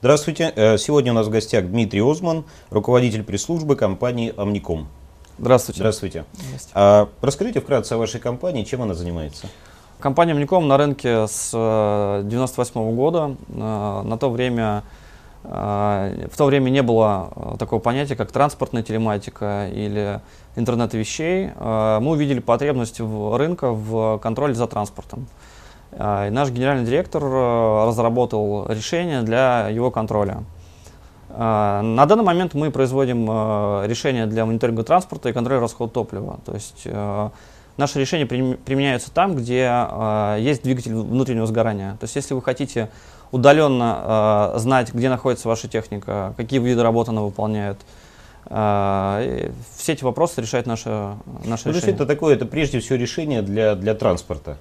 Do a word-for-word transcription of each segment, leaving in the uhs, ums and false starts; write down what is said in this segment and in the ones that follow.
Здравствуйте. Сегодня у нас в гостях Дмитрий Озман, руководитель пресс-службы компании Omnicomm. Здравствуйте. Здравствуйте. Здравствуйте. А, расскажите вкратце о вашей компании, чем она занимается? Компания Omnicomm на рынке с девяносто восьмого года. На то время, в то время не было такого понятия, как транспортная телематика или интернет вещей. Мы увидели потребность рынка в контроле за транспортом. И наш генеральный директор разработал решение для его контроля. На данный момент мы производим решения для мониторинга транспорта и контроля расхода топлива. То есть наши решения применяются там, где есть двигатель внутреннего сгорания. То есть если вы хотите удаленно знать, где находится ваша техника, какие виды работы она выполняет, все эти вопросы решает наше, наше ну, решение. То есть это такое, это прежде всего решение для, для транспорта.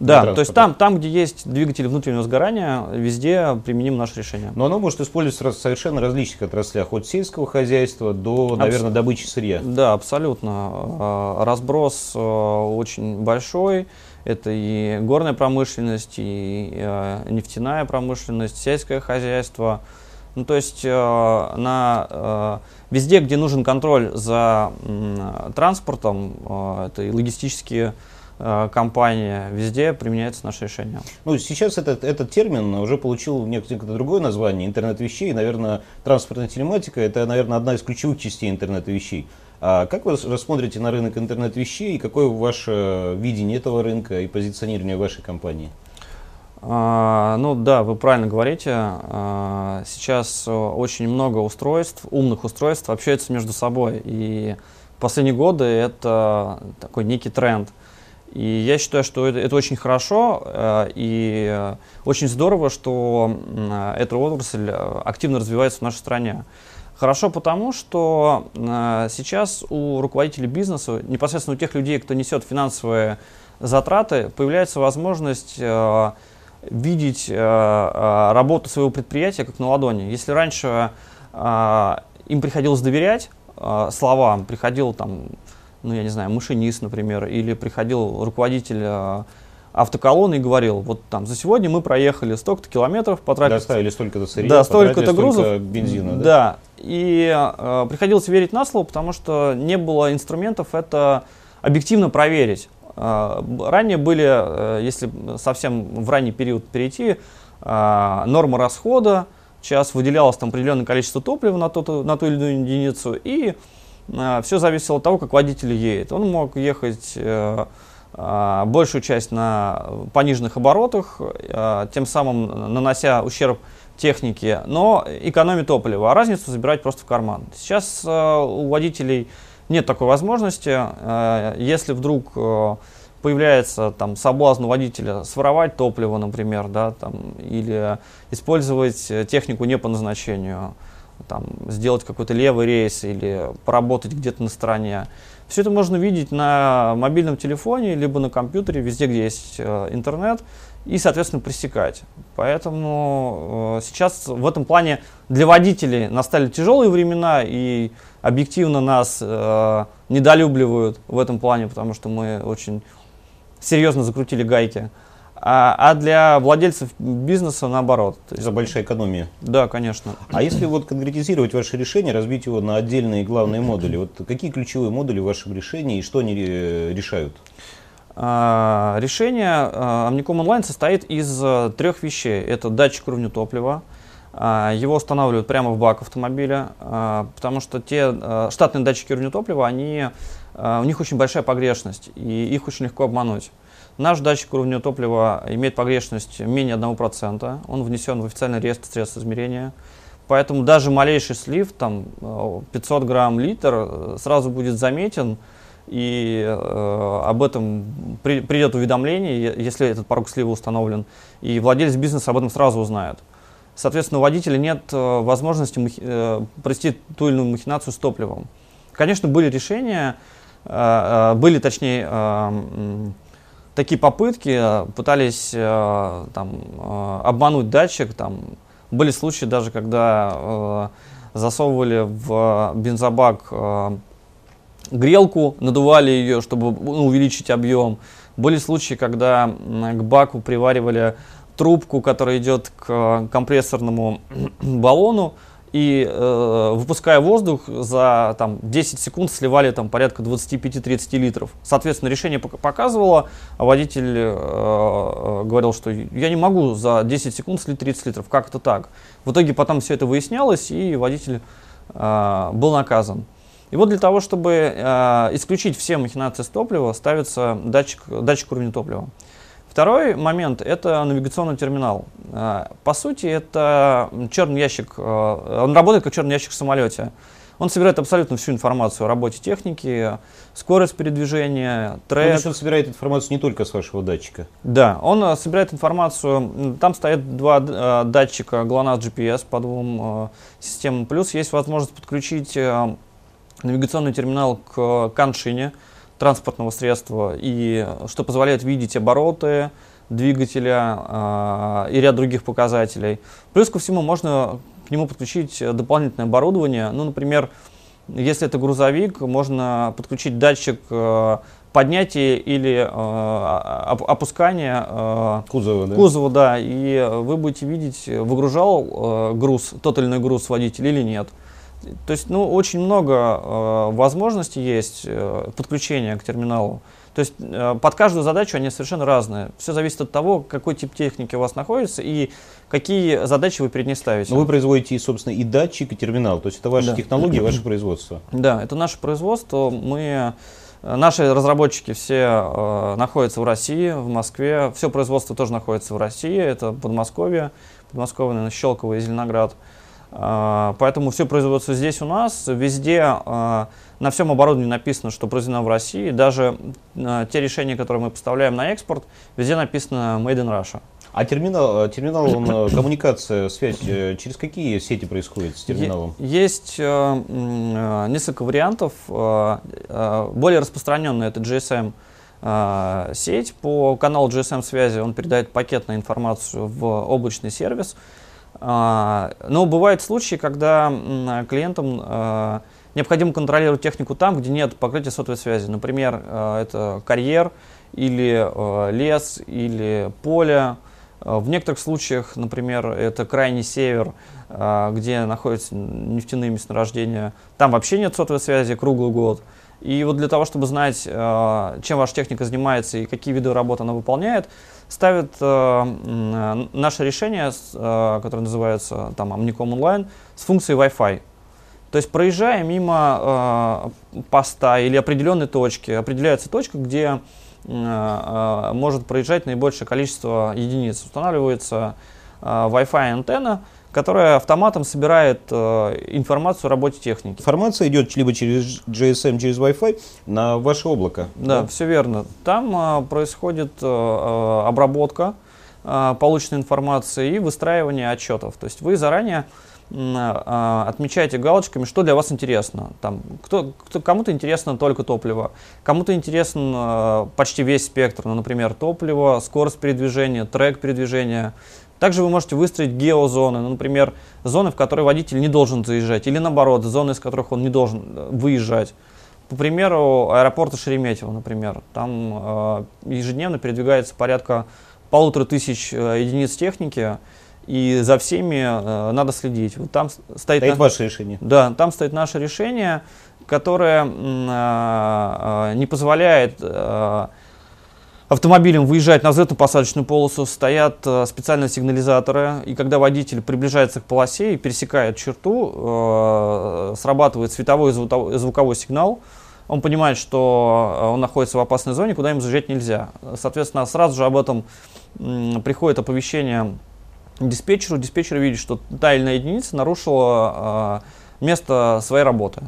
Да, то есть там, там, где есть двигатель внутреннего сгорания, везде применим наше решение. Но оно может использоваться в совершенно различных отраслях, от сельского хозяйства до, наверное, Абс... добычи сырья. Да, абсолютно. Разброс очень большой. Это и горная промышленность, и нефтяная промышленность, сельское хозяйство. Ну, то есть на, везде, где нужен контроль за транспортом, это и логистические компания, везде применяется наше решение. Ну, сейчас этот, этот термин уже получил некоторое другое название — интернет вещей. Наверное, транспортная телематика — это, наверное, одна из ключевых частей интернета вещей. А как вы рассмотрите на рынок интернет вещей и какое ваше видение этого рынка и позиционирование вашей компании? А, ну да, вы правильно говорите. А, сейчас очень много устройств, умных устройств, общаются между собой. И в последние годы это такой некий тренд. И я считаю, что это, это очень хорошо э, и очень здорово, что э, эта отрасль активно развивается в нашей стране. Хорошо потому, что э, сейчас у руководителей бизнеса, непосредственно у тех людей, кто несет финансовые затраты, появляется возможность э, видеть э, работу своего предприятия как на ладони. Если раньше э, им приходилось доверять э, словам, приходил там... ну, я не знаю, машинист, например, или приходил руководитель э, автоколонны и говорил: вот там за сегодня мы проехали столько-то километров, потратили... Доставили столько-то сырья, да, столько-то грузов, бензина. Да, да. И э, приходилось верить на слово, потому что не было инструментов это объективно проверить. Э, ранее были, э, если совсем в ранний период перейти, э, норма расхода, сейчас выделялось там определенное количество топлива на, тот, на ту или иную единицу, и... Все зависело от того, как водитель едет. Он мог ехать э, э, большую часть на пониженных оборотах, э, тем самым нанося ущерб технике, но экономит топливо, а разницу забирать просто в карман. Сейчас э, у водителей нет такой возможности. Э, если вдруг э, появляется там соблазн у водителя своровать топливо, например, да, там, или использовать технику не по назначению, там, сделать какой-то левый рейс или поработать где-то на стороне. Все это можно видеть на мобильном телефоне, либо на компьютере, везде, где есть э, интернет, и, соответственно, пресекать. Поэтому э, сейчас в этом плане для водителей настали тяжелые времена, и объективно нас э, недолюбливают в этом плане, потому что мы очень серьезно закрутили гайки. А для владельцев бизнеса наоборот. Из-за большой экономии. Да, конечно. А если вот конкретизировать ваше решение, разбить его на отдельные главные модули, вот какие ключевые модули в вашем решении и что они решают? Решение Omnicomm Online состоит из трех вещей. Это датчик уровня топлива. Его устанавливают прямо в бак автомобиля, потому что те штатные датчики уровня топлива, они, у них очень большая погрешность, и их очень легко обмануть. Наш датчик уровня топлива имеет погрешность менее одного процента, он внесен в официальный реестр средств измерения, поэтому даже малейший слив, там пятьсот грамм литр, сразу будет заметен, и э, об этом при, придет уведомление, если этот порог слива установлен, и владелец бизнеса об этом сразу узнает. Соответственно, у водителя нет э, возможности махи, э, провести ту или иную махинацию с топливом. Конечно, были решения, э, э, были, точнее, э, такие попытки, пытались там, обмануть датчик. Там, были случаи даже, когда засовывали в бензобак грелку, надували ее, чтобы увеличить объем. Были случаи, когда к баку приваривали трубку, которая идет к компрессорному баллону, и э, выпуская воздух, за там, десять секунд сливали там, порядка двадцати пяти — тридцати литров. Соответственно, решение показывало, а водитель э, говорил, что я не могу за десять секунд слить тридцать литров, как это так? В итоге потом все это выяснялось, и водитель э, был наказан. И вот для того, чтобы э, исключить все махинации с топлива, ставится датчик, датчик уровня топлива. Второй момент – это навигационный терминал. По сути, это черный ящик, он работает как черный ящик в самолете. Он собирает абсолютно всю информацию о работе техники, скорость передвижения, трек. Он собирает информацию не только с вашего датчика. Да, он собирает информацию, там стоят два датчика глонасс джи пи эс по двум системам, плюс есть возможность подключить навигационный терминал к кан-шине транспортного средства, и что позволяет видеть обороты двигателя э, и ряд других показателей. Плюс ко всему можно к нему подключить дополнительное оборудование. Ну, например, если это грузовик, можно подключить датчик э, поднятия или э, опускания э, кузова, да? кузова, да, и вы будете видеть, выгружал э, груз, тот или иной груз водитель или нет. То есть, ну, очень много э, возможностей есть э, подключения к терминалу. То есть, э, под каждую задачу они совершенно разные. Все зависит от того, какой тип техники у вас находится и какие задачи вы перед ней ставите. Но вы производите, собственно, и датчик, и терминал. То есть, это ваши да. технологии, ваше производство. Да, это наше производство. Мы, наши разработчики все э, находятся в России, в Москве. Все производство тоже находится в России. Это Подмосковье, Подмосковье, наверное, Щелково и Зеленоград. Поэтому все производится здесь у нас, везде, на всем оборудовании написано, что произведено в России. Даже те решения, которые мы поставляем на экспорт, везде написано Made in Russia. А терминал, терминал он, коммуникация, связь, через какие сети происходит с терминалом? Есть несколько вариантов. Более распространенный это джи эс эм сеть. По каналу джи эс эм связи он передает пакетную информацию в облачный сервис. Но бывают случаи, когда клиентам необходимо контролировать технику там, где нет покрытия сотовой связи. Например, это карьер, или лес, или поле. В некоторых случаях, например, это крайний север, где находятся нефтяные месторождения. Там вообще нет сотовой связи круглый год. И вот для того, чтобы знать, чем ваша техника занимается и какие виды работы она выполняет, ставят э, наше решение, э, которое называется там Omnicomm Online, с функцией Wi-Fi. То есть, проезжая мимо э, поста или определенной точки, определяется точка, где э, может проезжать наибольшее количество единиц. Устанавливается э, Wi-Fi антенна, которая автоматом собирает э, информацию о работе техники. Информация идет либо через джи эс эм, через Wi-Fi на ваше облако. Да, да? Все верно. Там э, происходит э, обработка э, полученной информации и выстраивание отчетов. То есть вы заранее э, отмечаете галочками, что для вас интересно. Там, кто, кто, кому-то интересно только топливо, кому-то интересен э, почти весь спектр, ну, например, топливо, скорость передвижения, трек передвижения. Также вы можете выстроить геозоны, ну, например, зоны, в которые водитель не должен заезжать, или наоборот, зоны, из которых он не должен выезжать. По примеру, аэропорта Шереметьево, например, там э, ежедневно передвигается порядка полутора тысяч э, единиц техники, и за всеми э, надо следить. Вот там стоит, стоит на... ваше решение. Да, там стоит наше решение, которое э, не позволяет... Э, автомобилем выезжать на взлетно-посадочную полосу, стоят э, специальные сигнализаторы, и когда водитель приближается к полосе и пересекает черту, э, срабатывает световой и звуковой сигнал, он понимает, что он находится в опасной зоне, куда ему заезжать нельзя. Соответственно, сразу же об этом э, приходит оповещение диспетчеру, диспетчер видит, что та или иная единица нарушила э, место своей работы.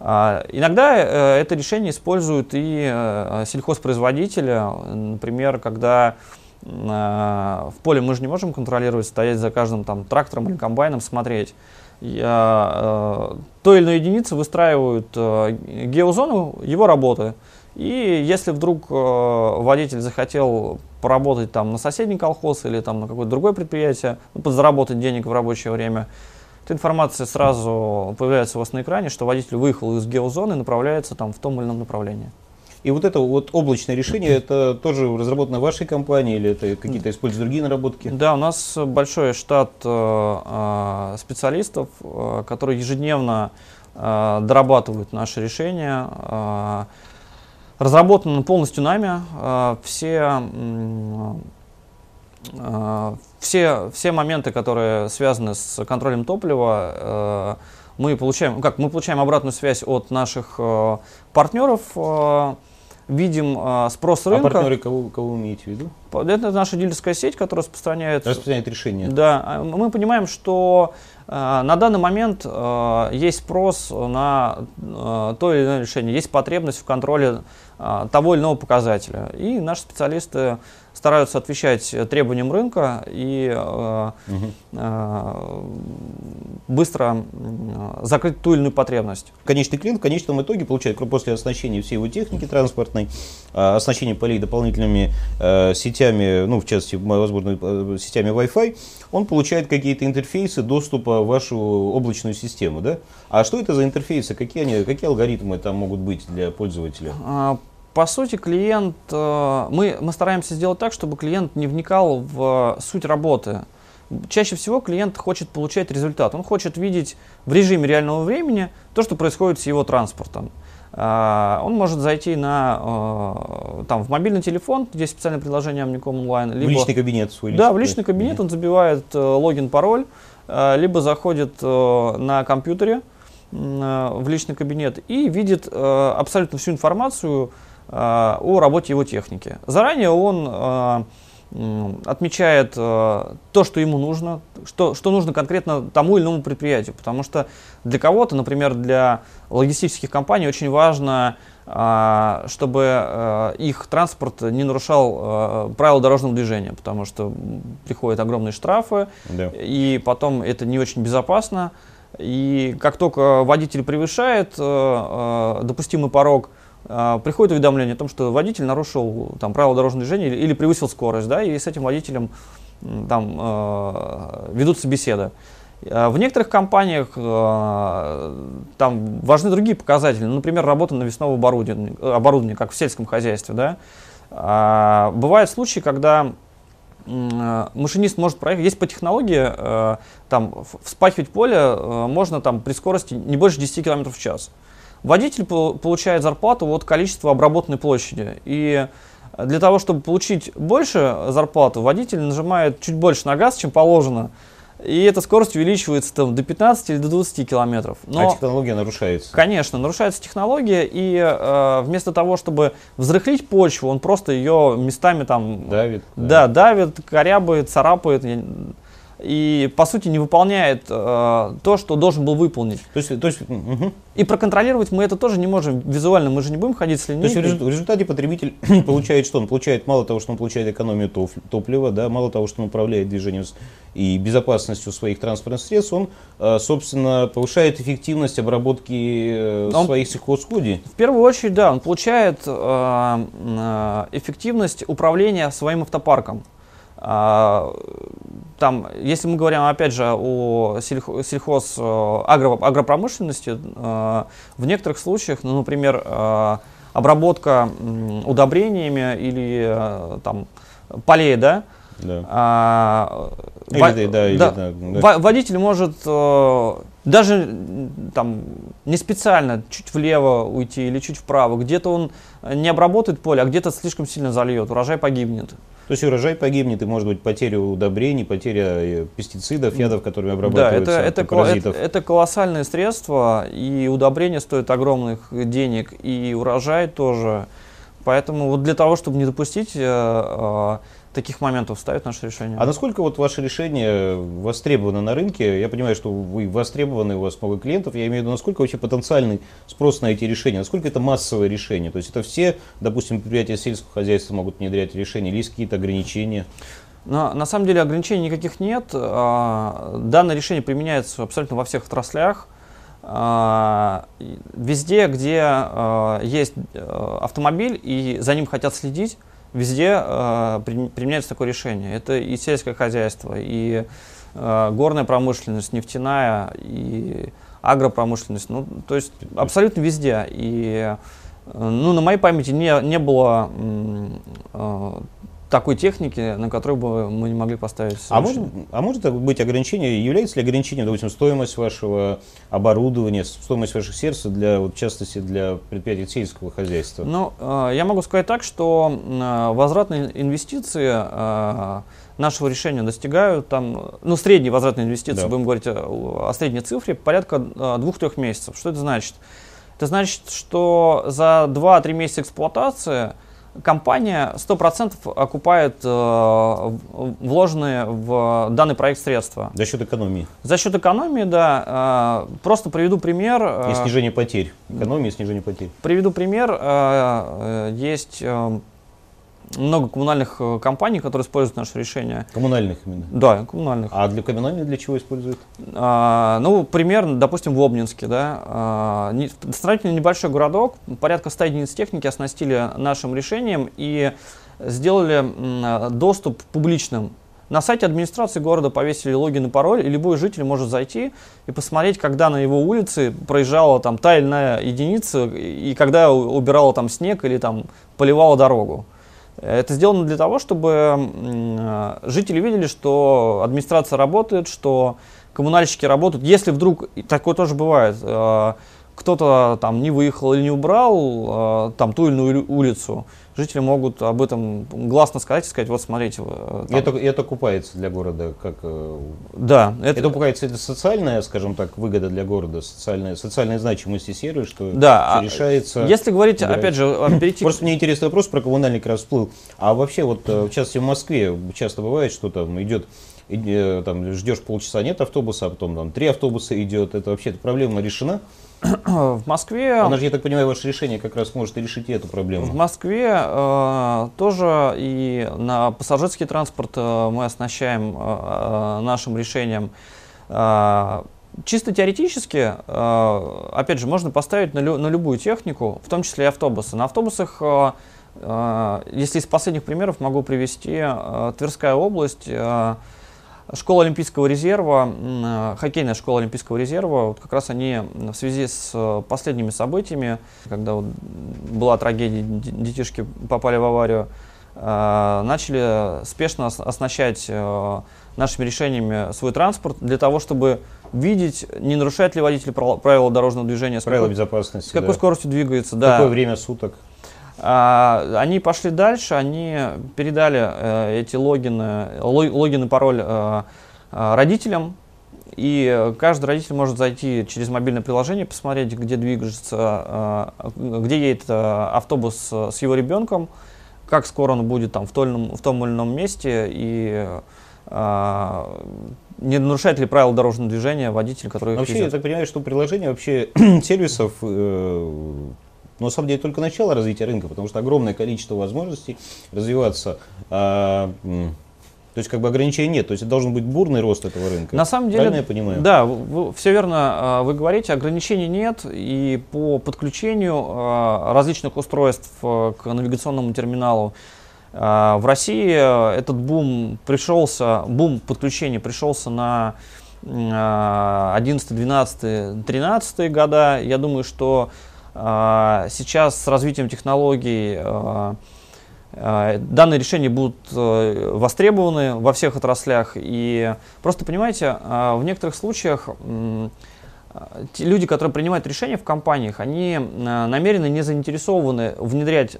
Иногда это решение используют и сельхозпроизводители, например, когда в поле мы же не можем контролировать, стоять за каждым там трактором или комбайном, смотреть. То или иной единицы выстраивают геозону его работы. И если вдруг водитель захотел поработать там на соседний колхоз или там на какое-то другое предприятие, подзаработать денег в рабочее время, информация сразу появляется у вас на экране, что водитель выехал из геозоны и направляется там в том или ином направлении. И вот это вот облачное решение, это тоже разработано вашей компанией или это какие-то используют другие наработки? Да, у нас большой штат специалистов, которые ежедневно дорабатывают наши решения. Разработано полностью нами. Все... Все, все моменты, которые связаны с контролем топлива, мы получаем, как, мы получаем обратную связь от наших партнеров, видим спрос рынка. А партнеры кого, кого вы имеете в виду? Это наша дилерская сеть, которая распространяет, распространяет решения. Да, мы понимаем, что на данный момент есть спрос на то или иное решение, есть потребность в контроле того или иного показателя. И наши специалисты стараются отвечать требованиям рынка и э, угу. э, быстро закрыть ту или иную потребность. Конечный клиент в конечном итоге получает после оснащения всей его техники транспортной, оснащения полей дополнительными э, сетями, ну в частности, возможно, сетями Wi-Fi, он получает какие-то интерфейсы доступа в вашу облачную систему. Да? А что это за интерфейсы? Какие, они, какие алгоритмы там могут быть для пользователя? По сути, клиент, мы, мы стараемся сделать так, чтобы клиент не вникал в суть работы. Чаще всего клиент хочет получать результат. Он хочет видеть в режиме реального времени то, что происходит с его транспортом. Он может зайти на, там, в мобильный телефон, где специальное приложение Omnicomm Online. Либо, в личный кабинет свой. Да, в личный кабинет он забивает логин, пароль, либо заходит на компьютере в личный кабинет и видит абсолютно всю информацию о работе его техники. Заранее он э, отмечает э, то, что ему нужно, что, что нужно конкретно тому или иному предприятию. Потому что для кого-то, например, для логистических компаний очень важно, э, чтобы э, их транспорт не нарушал э, правила дорожного движения, потому что приходят огромные штрафы, да. И потом это не очень безопасно. И как только водитель превышает э, допустимый порог, приходит уведомление о том, что водитель нарушил там, правила дорожного движения или, или превысил скорость, да, и с этим водителем там, э, ведутся беседы. В некоторых компаниях э, там важны другие показатели, например, работа навесного оборудования, оборудования как в сельском хозяйстве. Да. А, бывают случаи, когда э, машинист может проехать, есть по технологии, э, там, вспахивать поле э, можно там, при скорости не больше десяти километров в час. Водитель получает зарплату от количества обработанной площади. И для того, чтобы получить больше зарплату, водитель нажимает чуть больше на газ, чем положено. И эта скорость увеличивается там, до пятнадцати или до двадцати километров. Но, а технология нарушается? Конечно, нарушается технология. И э, вместо того, чтобы взрыхлить почву, он просто ее местами там, давит, да, давит, корябает, царапает. И, по сути, не выполняет э, то, что должен был выполнить. То есть, то есть, угу. И проконтролировать мы это тоже не можем визуально, мы же не будем ходить с линейкой. То есть, в результате потребитель получает что? Он получает мало того, что он получает экономию топ топлива, да, мало того, что он управляет движением и безопасностью своих транспортных средств, он, э, собственно, повышает эффективность обработки э, он, своих сельхозугодий. В первую очередь, да, он получает э, э, эффективность управления своим автопарком. Там, если мы говорим, опять же, о сельхоз, агро, агропромышленности, в некоторых случаях, ну, например, обработка удобрениями или там, полей, да? Да. А, или, во, да, или, да, да, да. Водитель может даже там, не специально чуть влево уйти или чуть вправо, где-то он не обработает поле, а где-то слишком сильно зальет, урожай погибнет. То есть урожай погибнет, и может быть потеря удобрений, потеря пестицидов, ядов, которыми обрабатываются. Да, это, это, это, это колоссальные средства, и удобрения стоят огромных денег, и урожай тоже. Поэтому вот для того, чтобы не допустить э, таких моментов, ставят наше решение. А насколько вот ваше решение востребовано на рынке? Я понимаю, что вы востребованы, у вас много клиентов. Я имею в виду, насколько вообще потенциальный спрос на эти решения? Насколько это массовое решение? То есть это все, допустим, предприятия сельского хозяйства могут внедрять решения или есть какие-то ограничения? Но, на самом деле ограничений никаких нет. Данное решение применяется абсолютно во всех отраслях. Везде, где есть автомобиль и за ним хотят следить, везде применяется такое решение. Это и сельское хозяйство, и горная промышленность, нефтяная, и агропромышленность. Ну, то есть абсолютно везде. И Ну, на моей памяти не, не было э, такой техники, на которую бы мы не могли поставить. А может, а может быть ограничение, является ли ограничением, допустим, стоимость вашего оборудования, стоимость ваших сервисов, для, вот, в частности, для предприятий сельского хозяйства? Ну, э, я могу сказать так, что э, возвратные инвестиции э, нашего решения достигают, там, ну, средние возвратные инвестиции, да. будем говорить о, о средней цифре, порядка двух-трех месяцев. Что это значит? Это значит, что за два-три месяца эксплуатации компания сто процентов окупает э, вложенные в данный проект средства. За счет экономии. За счет экономии, да. Э, просто приведу пример. Э, и снижение потерь. Экономия и снижение потерь. Приведу пример. Э, есть э, много коммунальных компаний, которые используют наше решение. Коммунальных именно? Да, коммунальных. А для коммунальных для чего используют? А, ну, пример, допустим, в Обнинске. Да, а, не, сравнительно небольшой городок, порядка ста единиц техники оснастили нашим решением и сделали м, доступ публичным. На сайте администрации города повесили логин и пароль, и любой житель может зайти и посмотреть, когда на его улице проезжала там, та или иная единица, и когда убирала там, снег или там, поливала дорогу. Это сделано для того, чтобы жители видели, что администрация работает, что коммунальщики работают. Если вдруг, такое тоже бывает, кто-то там не выехал или не убрал там ту или иную улицу, жители могут об этом гласно сказать и сказать, вот смотрите. Там... Это, это купается для города как... Да. Это, это купается, это социальная, скажем так, выгода для города, социальная, социальная значимость и сервис, что да, все решается. Если говорить, убирается. Опять же, перейти... Просто мне интересный вопрос про коммунальный как раз всплыл. А вообще, вот в частности в Москве часто бывает, что там идет... И, там, ждешь полчаса, нет автобуса, а потом там три автобуса идет. Это вообще эта проблема решена? В Москве... Она же, я так понимаю, ваше решение как раз может решить и эту проблему. В Москве э, тоже и на пассажирский транспорт э, мы оснащаем э, нашим решением. Э, чисто теоретически, э, опять же, можно поставить на, лю на любую технику, в том числе и автобусы. На автобусах... Э, э, если из последних примеров могу привести э, Тверская область... Э, Школа Олимпийского резерва, хоккейная школа Олимпийского резерва, вот как раз они в связи с последними событиями, когда вот была трагедия, детишки попали в аварию, начали спешно оснащать нашими решениями свой транспорт для того, чтобы видеть, не нарушает ли водитель правила дорожного движения, с правила какой, безопасности, с какой да. скоростью двигается, да. какое время суток. Они пошли дальше, они передали эти логины, логин и пароль родителям, и каждый родитель может зайти через мобильное приложение, посмотреть, где движется, где едет автобус с его ребенком, как скоро он будет там в том, в том или ином месте, и не нарушает ли правила дорожного движения водитель, который... Вообще, я так понимаю, что приложение вообще сервисов... Но, на самом деле, только начало развития рынка, потому что огромное количество возможностей развиваться. А, то есть, как бы ограничений нет. То есть, должен быть бурный рост этого рынка. На самом деле, правильно я понимаю? Да, вы, все верно вы говорите. Ограничений нет. И по подключению различных устройств к навигационному терминалу в России этот бум пришелся, бум подключения пришелся на одиннадцатый, двенадцатый, тринадцатый года. Я думаю, что сейчас с развитием технологий данные решения будут востребованы во всех отраслях. И просто понимаете, в некоторых случаях те люди, которые принимают решения в компаниях, они намеренно не заинтересованы внедрять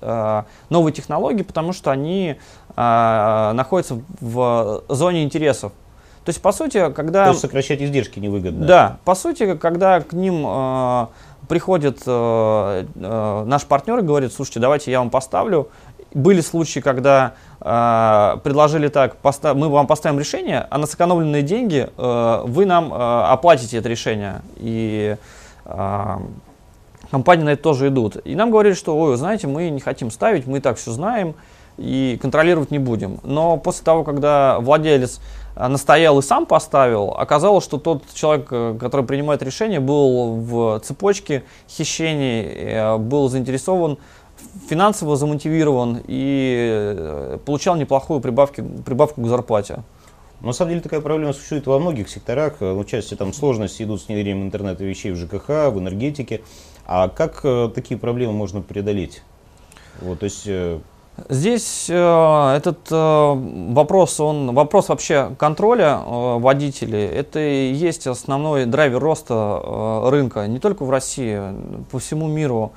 новые технологии, потому что они находятся в зоне интересов. То есть, по сути, когда... То есть сокращать издержки невыгодно. Да, по сути, когда к ним... Приходит э, э, наш партнер и говорит, слушайте, давайте я вам поставлю. Были случаи, когда э, предложили так, мы вам поставим решение, а на сэкономленные деньги э, вы нам э, оплатите это решение. И э, компании на это тоже идут. И нам говорили, что, ой, знаете, мы не хотим ставить, мы и так все знаем и контролировать не будем. Но после того, когда владелец настоял и сам поставил, оказалось, что тот человек, который принимает решение, был в цепочке хищений, был заинтересован, финансово замотивирован и получал неплохую прибавку, прибавку к зарплате. На самом деле такая проблема существует во многих секторах. В части там сложности идут с внедрением интернета вещей в ЖКХ, в энергетике. А как э, такие проблемы можно преодолеть? Вот, то есть, э... Здесь э, этот э, вопрос, он, вопрос вообще контроля э, водителей, это и есть основной драйвер роста э, рынка, не только в России, по всему миру.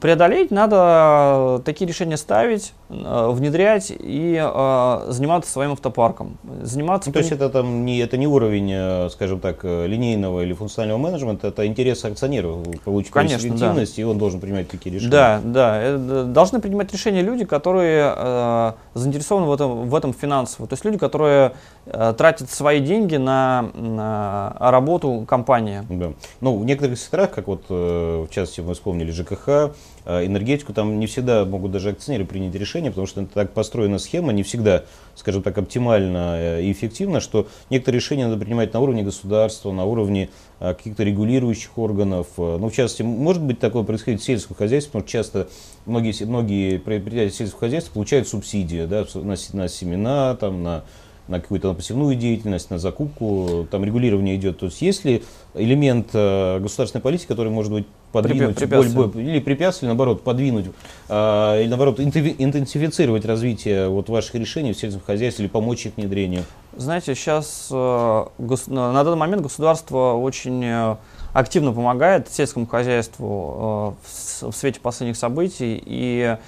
Преодолеть надо такие решения ставить, внедрять и э, заниматься своим автопарком. Заниматься ну, по... То есть это, там, не, это не уровень, скажем так, линейного или функционального менеджмента, это интерес акционеров получить эффективность, да. И он должен принимать такие решения. Да, да. Это, должны принимать решения люди, которые э, заинтересованы в этом, в этом финансово. То есть люди, которые э, тратят свои деньги на, на работу компании. Да. Ну, в некоторых секторах, как вот э, в частности мы вспомнили ЖКХ, энергетику, там не всегда могут даже акционеры принять решение, потому что так построена схема, не всегда, скажем так, оптимально и эффективно, что некоторые решения надо принимать на уровне государства, на уровне каких-то регулирующих органов. Ну, в частности, может быть, такое происходит в сельском хозяйстве, потому что часто многие, многие предприятия сельского хозяйства получают субсидии, да, на, на семена, там, на... на какую-то пассивную деятельность, на закупку, там регулирование идет. То есть есть ли элемент э, государственной политики, который может быть подвинуть, препятствие. Боль, боль, или препятствие, или наоборот подвинуть, э, или наоборот интенсифицировать развитие вот, ваших решений в сельском хозяйстве, или помочь их внедрению? Знаете, сейчас э, гос, на данный момент государство очень активно помогает сельскому хозяйству э, в, в свете последних событий и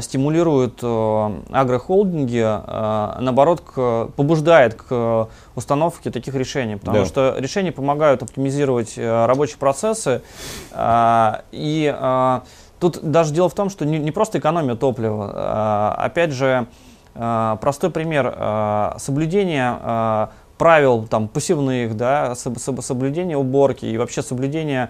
стимулирует агрохолдинги, наоборот, к, побуждает к установке таких решений, потому да. что решения помогают оптимизировать рабочие процессы. И тут даже дело в том, что не просто экономия топлива, опять же, простой пример, соблюдение правил там, пассивных, да, соблюдение уборки и вообще соблюдение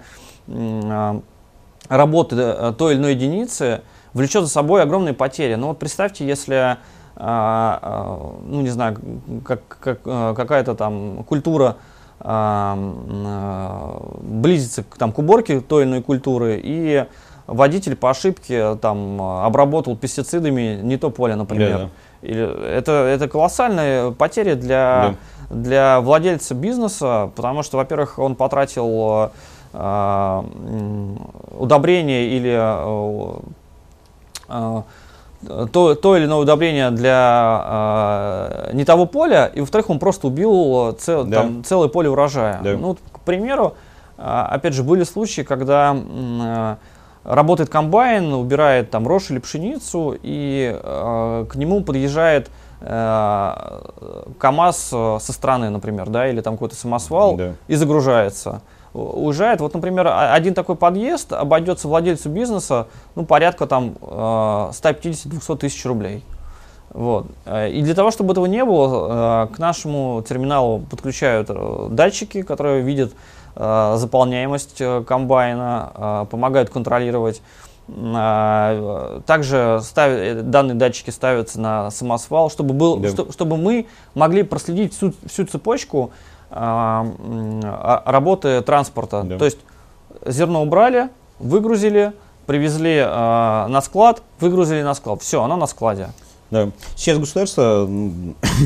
работы той или иной единицы влечет за собой огромные потери. Но вот представьте, если, ну не знаю, как, как, какая-то там культура близится там, к уборке той или иной культуры, и водитель по ошибке там, обработал пестицидами не то поле, например. Да, да. Это, это колоссальные потери для, да. для владельца бизнеса, потому что, во-первых, он потратил удобрение или То, то или иное удобрение для э, не того поля, и, во-вторых, он просто убил цел, да. там, целое поле урожая. Да. Ну, к примеру, опять же, были случаи, когда э, работает комбайн, убирает там рожь или пшеницу, и э, к нему подъезжает э, КАМАЗ со стороны, например, да, или там какой-то самосвал, да. и загружается. Уезжает. Вот, например, один такой подъезд обойдется владельцу бизнеса ну, порядка там ста пятидесяти — двухсот тысяч рублей. Вот. И для того, чтобы этого не было, к нашему терминалу подключают датчики, которые видят заполняемость комбайна, помогают контролировать. Также ставят, данные датчики ставятся на самосвал, чтобы, был, да. что, чтобы мы могли проследить всю, всю цепочку работы транспорта. Да. То есть зерно убрали, выгрузили, привезли э, на склад, выгрузили на склад. Все, оно на складе. Да. Сейчас государство,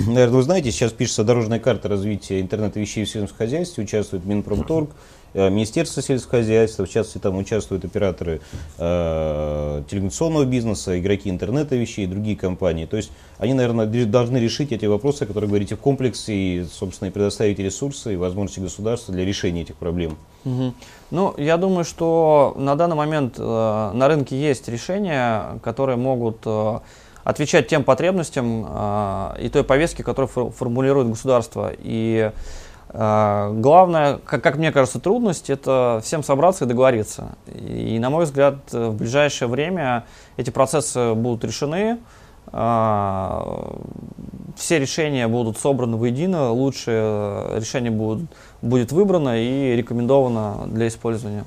наверное, вы знаете, сейчас пишется дорожная карта развития интернета вещей в сельском хозяйстве, участвует Минпромторг, Министерство сельского хозяйства, в частности там участвуют операторы э, телекоммуникационного бизнеса, игроки интернета вещей и другие компании. То есть они, наверное, должны решить эти вопросы, о которых говорите, в комплексе, и, собственно, и предоставить ресурсы и возможности государства для решения этих проблем. Угу. Ну, я думаю, что на данный момент э, на рынке есть решения, которые могут э, отвечать тем потребностям э, и той повестке, которую фор формулирует государство. И главное, как, как мне кажется, трудность – это всем собраться и договориться. И, на мой взгляд, в ближайшее время эти процессы будут решены, все решения будут собраны воедино, лучшее решение будет, будет выбрано и рекомендовано для использования.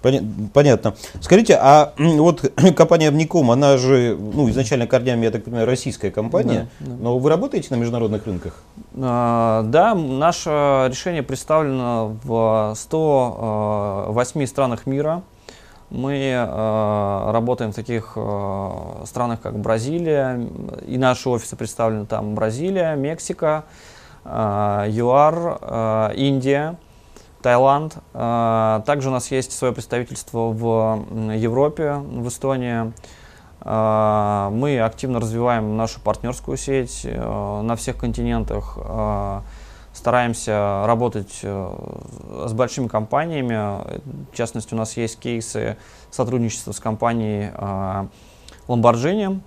Понятно. Скажите, а вот компания Omnicomm, она же, ну, изначально корнями, я так понимаю, российская компания, да, да. но вы работаете на международных рынках? А, да, наше решение представлено в ста восьми странах мира. Мы а, работаем в таких а, странах, как Бразилия, и наши офисы представлены там: Бразилия, Мексика, а, ЮАР, а, Индия. Таиланд. Также у нас есть свое представительство в Европе, в Эстонии. Мы активно развиваем нашу партнерскую сеть на всех континентах. Стараемся работать с большими компаниями. В частности, у нас есть кейсы сотрудничества с компанией Lamborghini.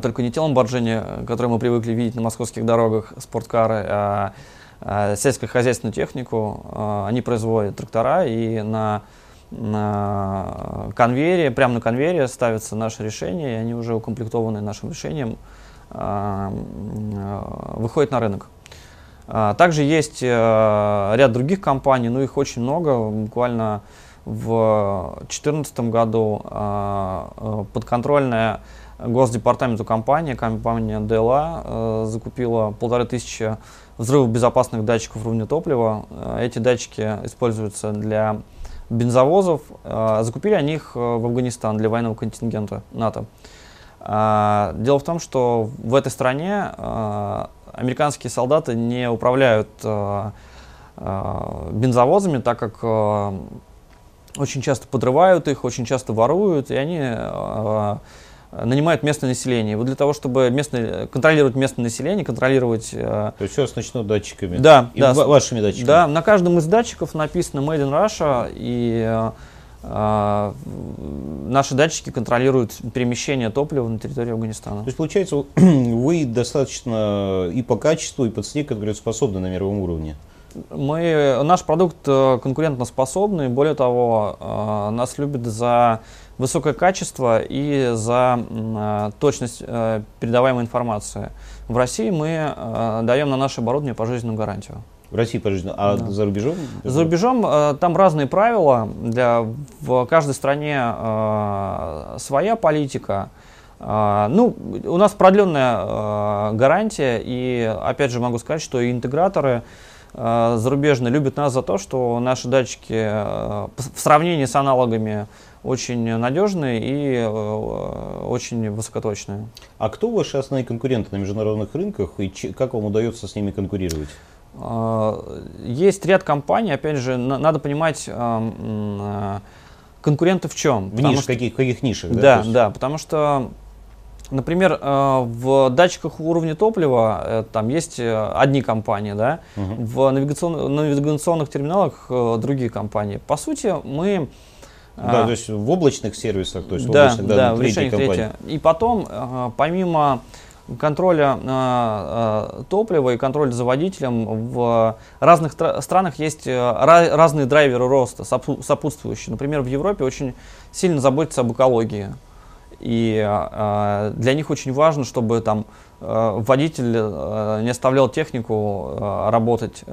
Только не те Lamborghini, которые мы привыкли видеть на московских дорогах, спорткары, а сельскохозяйственную технику. Они производят трактора, и на, на конвейере, прямо на конвейере ставятся наши решения, и они уже укомплектованы нашим решением, выходят на рынок. Также есть ряд других компаний, но их очень много. Буквально в две тысячи четырнадцатом году подконтрольная Госдепартаменту компания, компания ДЛА, закупила полторы тысячи взрывобезопасных датчиков уровня топлива. Эти датчики используются для бензовозов. Закупили они их в Афганистан для военного контингента НАТО. Дело в том, что в этой стране американские солдаты не управляют бензовозами, так как очень часто подрывают их, очень часто воруют, и они нанимают местное население. Вот для того, чтобы местное, контролировать местное население, контролировать... То есть все начнут датчиками? Да. И да, вашими датчиками? Да. На каждом из датчиков написано Made in Russia, и э, наши датчики контролируют перемещение топлива на территории Афганистана. То есть, получается, вы достаточно и по качеству, и по цене конкурентоспособны на мировом уровне? Мы, наш продукт конкурентоспособный. Более того, э, нас любят за высокое качество и за э, точность э, передаваемой информации. В России мы э, даем на наше оборудование пожизненную гарантию. В России пожизненно, а да. За рубежом? За рубежом э, там разные правила. Для, в каждой стране э, своя политика. Э, ну, у нас продленная э, гарантия, и опять же могу сказать, что и интеграторы э, зарубежные любят нас за то, что наши датчики э, в сравнении с аналогами очень надежные и э, очень высокоточные. А кто ваши основные конкуренты на международных рынках и как вам удается с ними конкурировать? Есть ряд компаний, опять же, на надо понимать э, конкуренты в чем. В ниш, что, каких, каких нишах? Да, да, то есть... да, потому что, например, э, в датчиках уровня топлива э, там есть одни компании, да, угу. в навигационных, навигационных терминалах э, другие компании. По сути, мы... Да, а, то есть в облачных сервисах, то есть да, в облачных, да, да, в решениях третья. И потом, помимо контроля топлива и контроля за водителем, в разных странах есть разные драйверы роста, сопутствующие. Например, в Европе очень сильно заботятся об экологии. И для них очень важно, чтобы там водитель не оставлял технику работать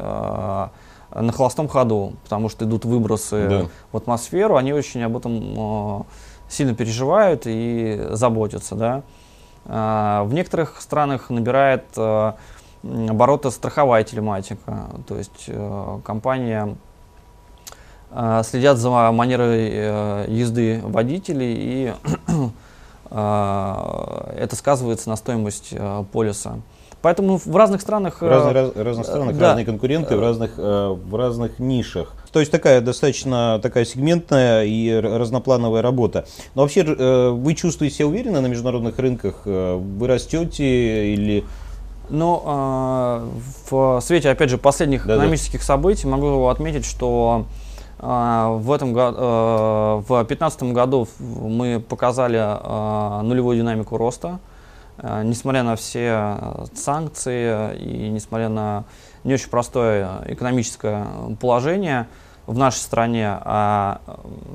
на холостом ходу, потому что идут выбросы, да, в атмосферу, они очень об этом э, сильно переживают и заботятся. Да? Э, в некоторых странах набирает э, обороты страховая телематика, то есть э, компания э, следят за манерой э, езды водителей, и э, это сказывается на стоимость э, полиса. Поэтому в разных странах, Раз, раз, разных странах да. разные конкуренты, в разных, в разных нишах. То есть такая достаточно такая сегментная и разноплановая работа. Но вообще вы чувствуете себя уверенно на международных рынках? Вы растете или... Ну, в свете, опять же, последних да, экономических да. событий могу отметить, что в этом году, в две тысячи пятнадцатом году мы показали нулевую динамику роста. Несмотря на все санкции и несмотря на не очень простое экономическое положение в нашей стране, а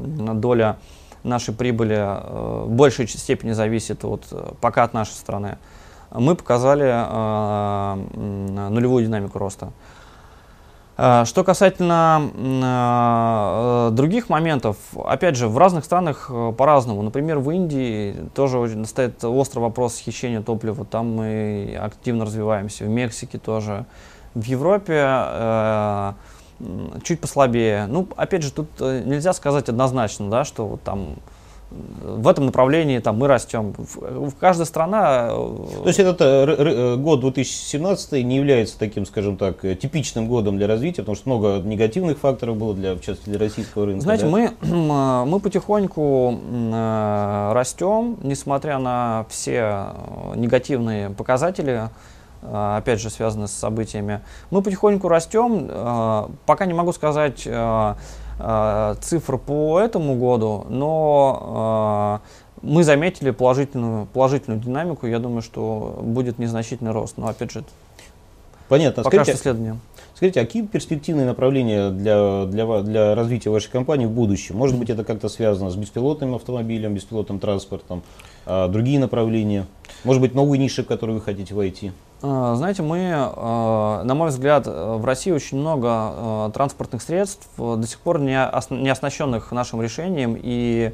доля нашей прибыли в большей степени зависит от, пока от нашей страны, мы показали нулевую динамику роста. Что касательно э, других моментов, опять же, в разных странах по-разному. Например, в Индии тоже стоит острый вопрос хищения топлива, там мы активно развиваемся, в Мексике тоже, в Европе э, чуть послабее. Ну, опять же, тут нельзя сказать однозначно, да, что вот там в этом направлении там, мы растем. В, в каждой страна... То есть этот год две тысячи семнадцатый не является таким, скажем так, типичным годом для развития, потому что много негативных факторов было, для, в частности, для российского рынка. Знаете, мы, мы потихоньку растем, несмотря на все негативные показатели, опять же, связанные с событиями. Мы потихоньку растем, пока не могу сказать... цифр по этому году, но э, мы заметили положительную, положительную динамику. Я думаю, что будет незначительный рост. Но опять же, понятно. Пока скажите, что исследование. Скажите, а какие перспективные направления для, для, для развития вашей компании в будущем? Может быть, это как-то связано с беспилотным автомобилем, беспилотным транспортом, а другие направления? Может быть, новые ниши, в которые вы хотите войти? Знаете, мы, на мой взгляд, в России очень много транспортных средств, до сих пор не оснащенных нашим решением, и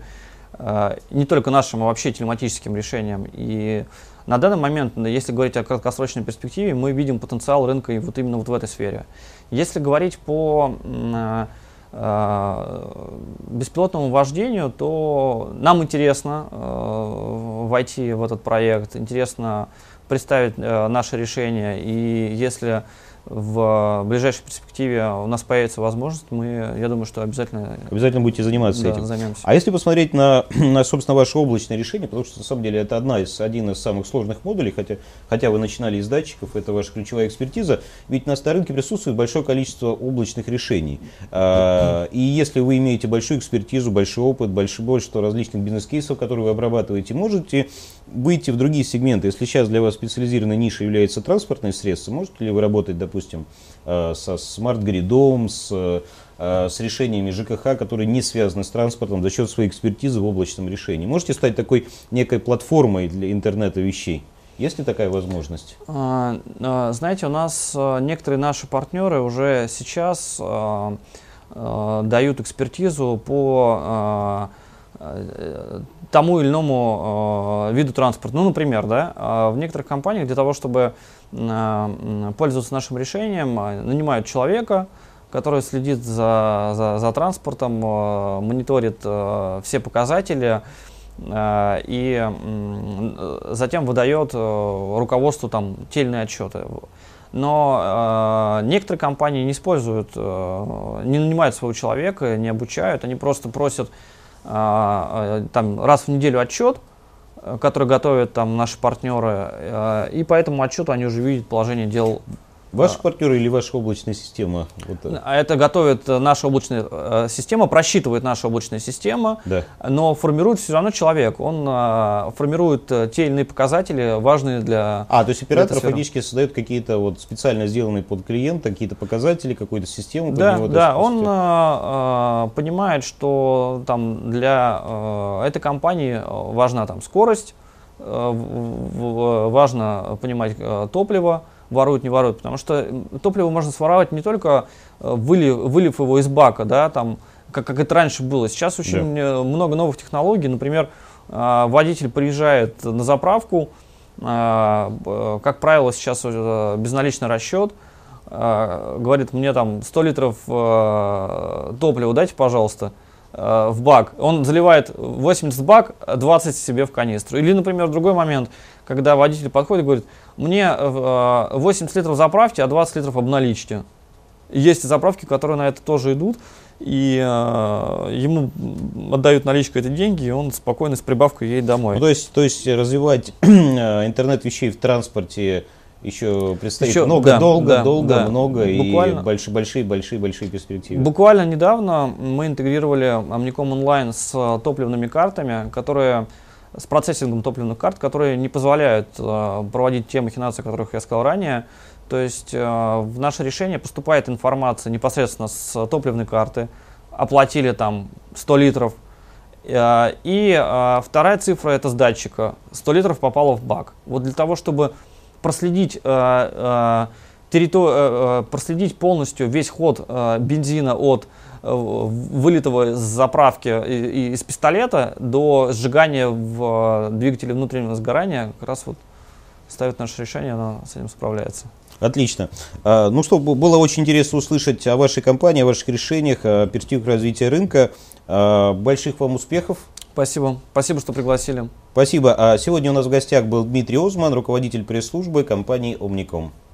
не только нашим, а вообще телематическим решением. И на данный момент, если говорить о краткосрочной перспективе, мы видим потенциал рынка и вот именно вот в этой сфере. Если говорить по беспилотному вождению, то нам интересно войти в этот проект, интересно представить э, наше решение, и если в ближайшей перспективе у нас появится возможность, мы, я думаю, что обязательно... Обязательно будете заниматься, да, этим. Займемся. А если посмотреть на, на, собственно, ваше облачное решение, потому что, на самом деле, это одна из, один из самых сложных модулей, хотя, хотя вы начинали из датчиков, это ваша ключевая экспертиза, ведь на рынке присутствует большое количество облачных решений. А, и если вы имеете большую экспертизу, большой опыт, большое большинство различных бизнес-кейсов, которые вы обрабатываете, можете выйти в другие сегменты. Если сейчас для вас специализированной нишей является транспортные средства, можете ли вы работать, допустим, допустим, со смарт-гридом, с, с решениями ЖКХ, которые не связаны с транспортом за счет своей экспертизы в облачном решении? Можете стать такой некой платформой для интернета вещей? Есть ли такая возможность? Знаете, у нас некоторые наши партнеры уже сейчас дают экспертизу по тому или иному виду транспорта. Ну, например, да, в некоторых компаниях для того, чтобы пользоваться нашим решением, нанимают человека, который следит за, за, за транспортом, мониторит все показатели и затем выдает руководству там те или иные отчеты. Но некоторые компании не используют, не нанимают своего человека, не обучают, они просто просят там раз в неделю отчет, который готовят там наши партнеры, и по этому отчету они уже видят положение дел. Ваши да. партнеры или ваша облачная система? Вот. Это готовит наша облачная система, просчитывает наша облачная система, да. но формирует все равно человек. Он формирует те или иные показатели, важные для... А, то есть оператор фактически создает какие-то вот специально сделанные под клиента, какие-то показатели, какую-то систему. Да, под него, да, он а, понимает, что там, для а, этой компании важна там, скорость, а, в, в, важно понимать а, топливо. Воруют, не воруют, потому что топливо можно своровать не только вылив, вылив его из бака, да, там, как, как это раньше было. Сейчас очень да. много новых технологий. Например, водитель приезжает на заправку, как правило, сейчас безналичный расчет, говорит, мне там сто литров топлива дайте, пожалуйста, в бак. Он заливает восемьдесят в бак, двадцать себе в канистру. Или, например, другой момент, когда водитель подходит и говорит, мне восемьдесят литров заправьте, а двадцать литров обналичьте. Есть заправки, которые на это тоже идут, и э, ему отдают наличкой эти деньги, и он спокойно с прибавкой едет домой. Ну, то есть, то есть развивать интернет вещей в транспорте еще предстоит еще, много, да, долго, да, долго, да. много буквально, и большие, большие, большие, большие перспективы. Буквально недавно мы интегрировали Omnicomm Online с топливными картами, которые с процессингом топливных карт, которые не позволяют э, проводить те махинации, о которых я сказал ранее. То есть э, в наше решение поступает информация непосредственно с топливной карты, оплатили там сто литров, э, и э, вторая цифра это с датчика, сто литров попало в бак. Вот для того, чтобы проследить, э, э, территор... э, проследить полностью весь ход э, бензина от вылитого с заправки и, и из пистолета до сжигания в двигателе внутреннего сгорания, как раз вот ставит наше решение, оно с этим справляется. Отлично. Ну что, было очень интересно услышать о вашей компании, о ваших решениях, о перспективах развития рынка. Больших вам успехов. Спасибо. Спасибо, что пригласили. Спасибо. А сегодня у нас в гостях был Дмитрий Озман, руководитель пресс-службы компании Omnicomm.